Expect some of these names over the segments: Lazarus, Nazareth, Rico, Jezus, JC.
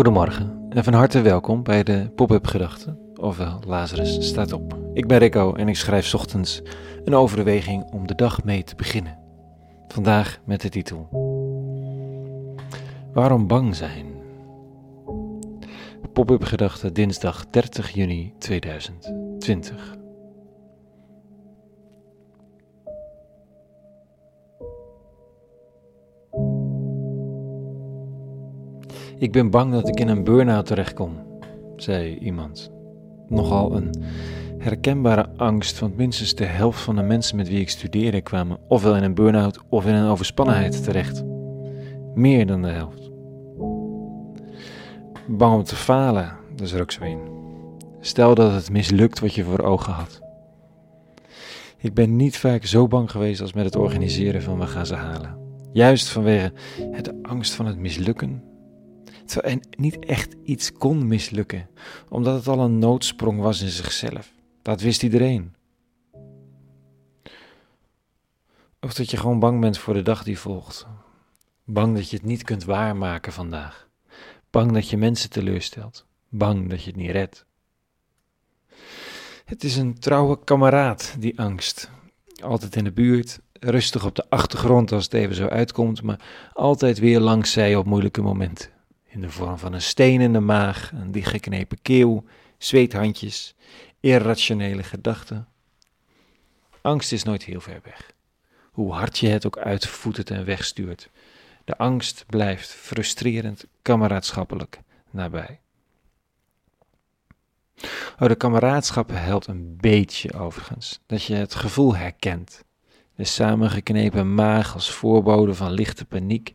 Goedemorgen en van harte welkom bij de Pop-up Gedachten, ofwel Lazarus staat op. Ik ben Rico en ik schrijf ochtends een overweging om de dag mee te beginnen. Vandaag met de titel: Waarom bang zijn? Pop-up Gedachten, dinsdag 30 juni 2020. Ik ben bang dat ik in een burn-out terechtkom, zei iemand. Nogal een herkenbare angst, want minstens de helft van de mensen met wie ik studeerde kwamen ofwel in een burn-out of in een overspannenheid terecht. Meer dan de helft. Bang om te falen, dat is er ook zo een. Stel dat het mislukt wat je voor ogen had. Ik ben niet vaak zo bang geweest als met het organiseren van We gaan ze halen. Juist vanwege de angst van het mislukken. Terwijl er niet echt iets kon mislukken, omdat het al een noodsprong was in zichzelf. Dat wist iedereen. Of dat je gewoon bang bent voor de dag die volgt. Bang dat je het niet kunt waarmaken vandaag. Bang dat je mensen teleurstelt. Bang dat je het niet redt. Het is een trouwe kameraad, die angst. Altijd in de buurt, rustig op de achtergrond als het even zo uitkomt, maar altijd weer langs zij op moeilijke momenten. In de vorm van een steen in de maag, een dichtgeknepen keel, zweethandjes, irrationele gedachten. Angst is nooit heel ver weg. Hoe hard je het ook uitvoetert en wegstuurt. De angst blijft frustrerend kameraadschappelijk nabij. De kameraadschap helpt een beetje overigens. Dat je het gevoel herkent. De samengeknepen maag als voorbode van lichte paniek.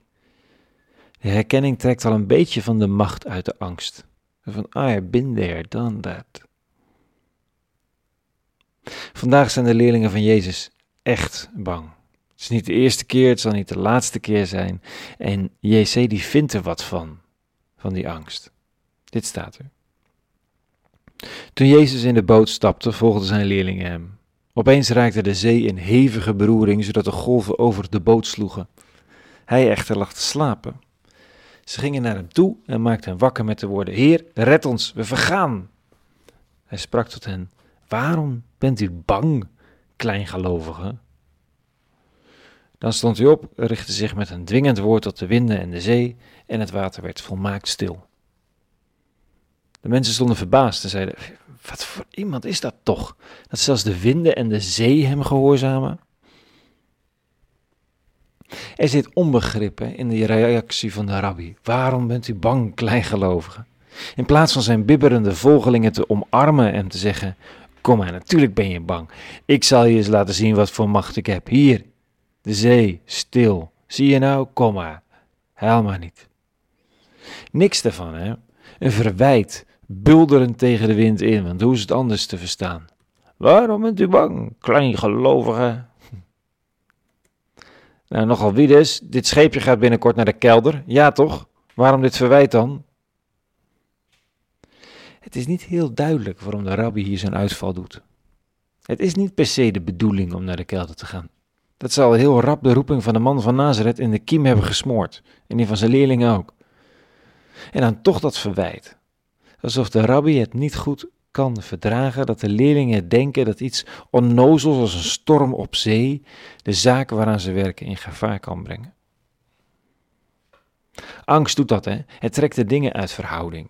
De herkenning trekt al een beetje van de macht uit de angst. Van, I've been there, done that. Vandaag zijn de leerlingen van Jezus echt bang. Het is niet de eerste keer, het zal niet de laatste keer zijn. En JC die vindt er wat van die angst. Dit staat er. Toen Jezus in de boot stapte, volgden zijn leerlingen hem. Opeens raakte de zee in hevige beroering, zodat de golven over de boot sloegen. Hij echter lag te slapen. Ze gingen naar hem toe en maakten hem wakker met de woorden: Heer, red ons, we vergaan. Hij sprak tot hen: Waarom bent u bang, kleingelovigen? Dan stond hij op, richtte zich met een dwingend woord tot de winden en de zee, en het water werd volmaakt stil. De mensen stonden verbaasd en zeiden: Wat voor iemand is dat toch, dat zelfs de winden en de zee hem gehoorzamen? Er zit onbegrip in de reactie van de rabbi. Waarom bent u bang, kleingelovigen? In plaats van zijn bibberende volgelingen te omarmen en te zeggen: Kom maar, natuurlijk ben je bang. Ik zal je eens laten zien wat voor macht ik heb. Hier, de zee, stil. Zie je nou? Kom maar. Huil maar niet. Niks daarvan, hè? Een verwijt, bulderend tegen de wind in, want hoe is het anders te verstaan? Waarom bent u bang, kleingelovigen? Nou, nogal wie dus, dit scheepje gaat binnenkort naar de kelder. Ja toch? Waarom dit verwijt dan? Het is niet heel duidelijk waarom de rabbi hier zijn uitval doet. Het is niet per se de bedoeling om naar de kelder te gaan. Dat zal heel rap de roeping van de man van Nazareth in de kiem hebben gesmoord. En die van zijn leerlingen ook. En dan toch dat verwijt. Alsof de rabbi het niet goed kan verdragen dat de leerlingen denken dat iets onnozels als een storm op zee de zaak waaraan ze werken in gevaar kan brengen. Angst doet dat, hè? Het trekt de dingen uit verhouding.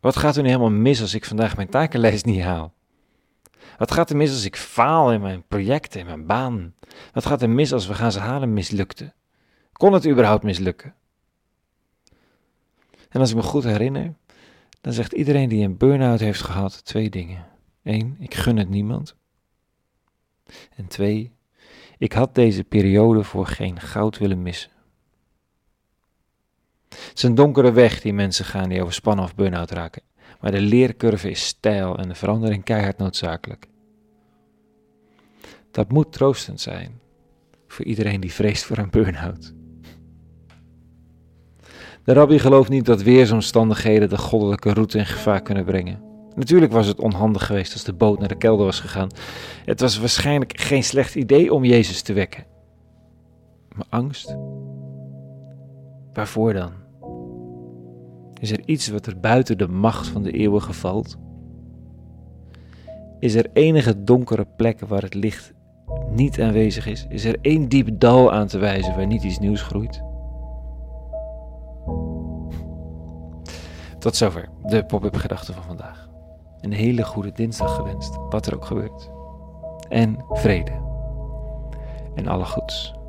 Wat gaat er nu helemaal mis als ik vandaag mijn takenlijst niet haal? Wat gaat er mis als ik faal in mijn projecten, in mijn baan? Wat gaat er mis als We gaan ze halen mislukte? Kon het überhaupt mislukken? En als ik me goed herinner, dan zegt iedereen die een burn-out heeft gehad twee dingen. 1, ik gun het niemand. En 2, ik had deze periode voor geen goud willen missen. Het is een donkere weg die mensen gaan die overspannen of burn-out raken. Maar de leercurve is steil en de verandering keihard noodzakelijk. Dat moet troostend zijn voor iedereen die vreest voor een burn-out. De rabbi gelooft niet dat weersomstandigheden de goddelijke route in gevaar kunnen brengen. Natuurlijk was het onhandig geweest als de boot naar de kelder was gegaan. Het was waarschijnlijk geen slecht idee om Jezus te wekken. Maar angst? Waarvoor dan? Is er iets wat er buiten de macht van de eeuwige valt? Is er enige donkere plekken waar het licht niet aanwezig is? Is er één diep dal aan te wijzen waar niet iets nieuws groeit? Tot zover de pop-up gedachten van vandaag. Een hele goede dinsdag gewenst, wat er ook gebeurt. En vrede. En alle goeds.